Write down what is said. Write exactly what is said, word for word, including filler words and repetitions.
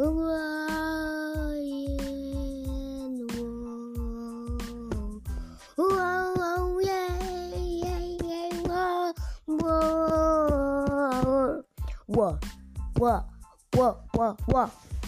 Whoa, whoa, whoa, whoa, whoa.